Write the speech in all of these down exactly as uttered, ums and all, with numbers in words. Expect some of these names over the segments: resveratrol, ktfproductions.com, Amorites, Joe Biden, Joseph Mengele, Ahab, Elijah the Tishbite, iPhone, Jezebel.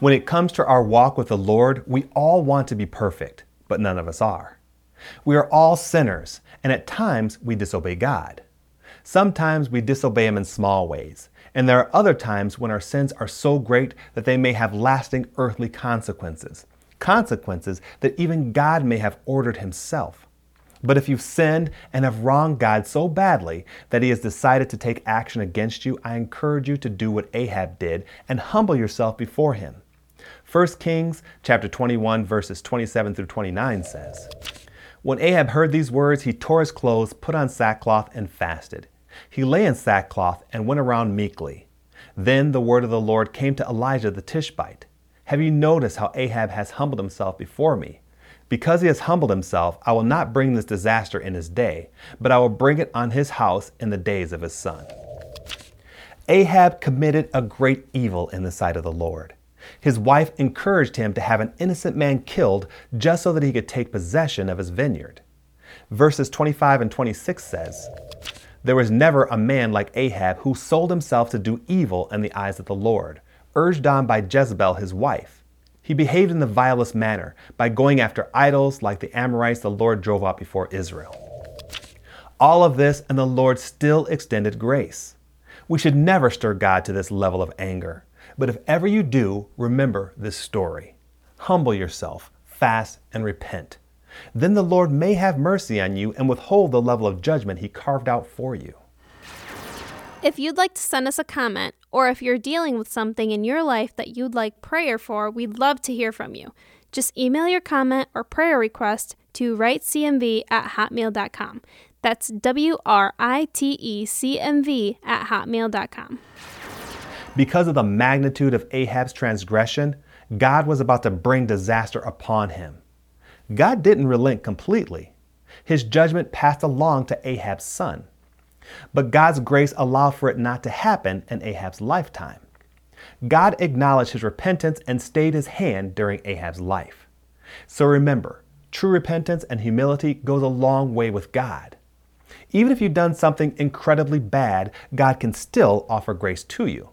When it comes to our walk with the Lord, we all want to be perfect, but none of us are. We are all sinners, and at times we disobey God. Sometimes we disobey Him in small ways, and there are other times when our sins are so great that they may have lasting earthly consequences, consequences that even God may have ordered Himself. But if you've sinned and have wronged God so badly that He has decided to take action against you, I encourage you to do what Ahab did and humble yourself before Him. First Kings chapter twenty-one verses twenty-seven through twenty-nine says, "When Ahab heard these words, he tore his clothes, put on sackcloth, and fasted. He lay in sackcloth and went around meekly. Then the word of the Lord came to Elijah the Tishbite. 'Have you noticed how Ahab has humbled himself before me? Because he has humbled himself, I will not bring this disaster in his day, but I will bring it on his house in the days of his son.'" Ahab committed a great evil in the sight of the Lord. His wife encouraged him to have an innocent man killed just so that he could take possession of his vineyard. Verses twenty-five and twenty-six says, "There was never a man like Ahab who sold himself to do evil in the eyes of the Lord, urged on by Jezebel his wife. He behaved in the vilest manner by going after idols like the Amorites the Lord drove out before Israel." All of this, and the Lord still extended grace. We should never stir God to this level of anger. But if ever you do, remember this story. Humble yourself, fast, and repent. Then the Lord may have mercy on you and withhold the level of judgment He carved out for you. If you'd like to send us a comment, or if you're dealing with something in your life that you'd like prayer for, we'd love to hear from you. Just email your comment or prayer request to write c m v at hotmail dot com. That's W R I T E C M V at hotmail dot com. Because of the magnitude of Ahab's transgression, God was about to bring disaster upon him. God didn't relent completely. His judgment passed along to Ahab's son. But God's grace allowed for it not to happen in Ahab's lifetime. God acknowledged his repentance and stayed his hand during Ahab's life. So remember, true repentance and humility goes a long way with God. Even if you've done something incredibly bad, God can still offer grace to you.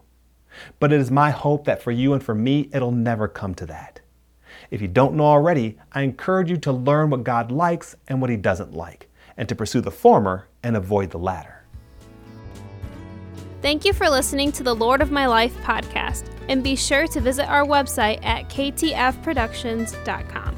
But it is my hope that for you and for me, it'll never come to that. If you don't know already, I encourage you to learn what God likes and what He doesn't like, and to pursue the former and avoid the latter. Thank you for listening to the Lord of My Life podcast, and be sure to visit our website at k t f productions dot com.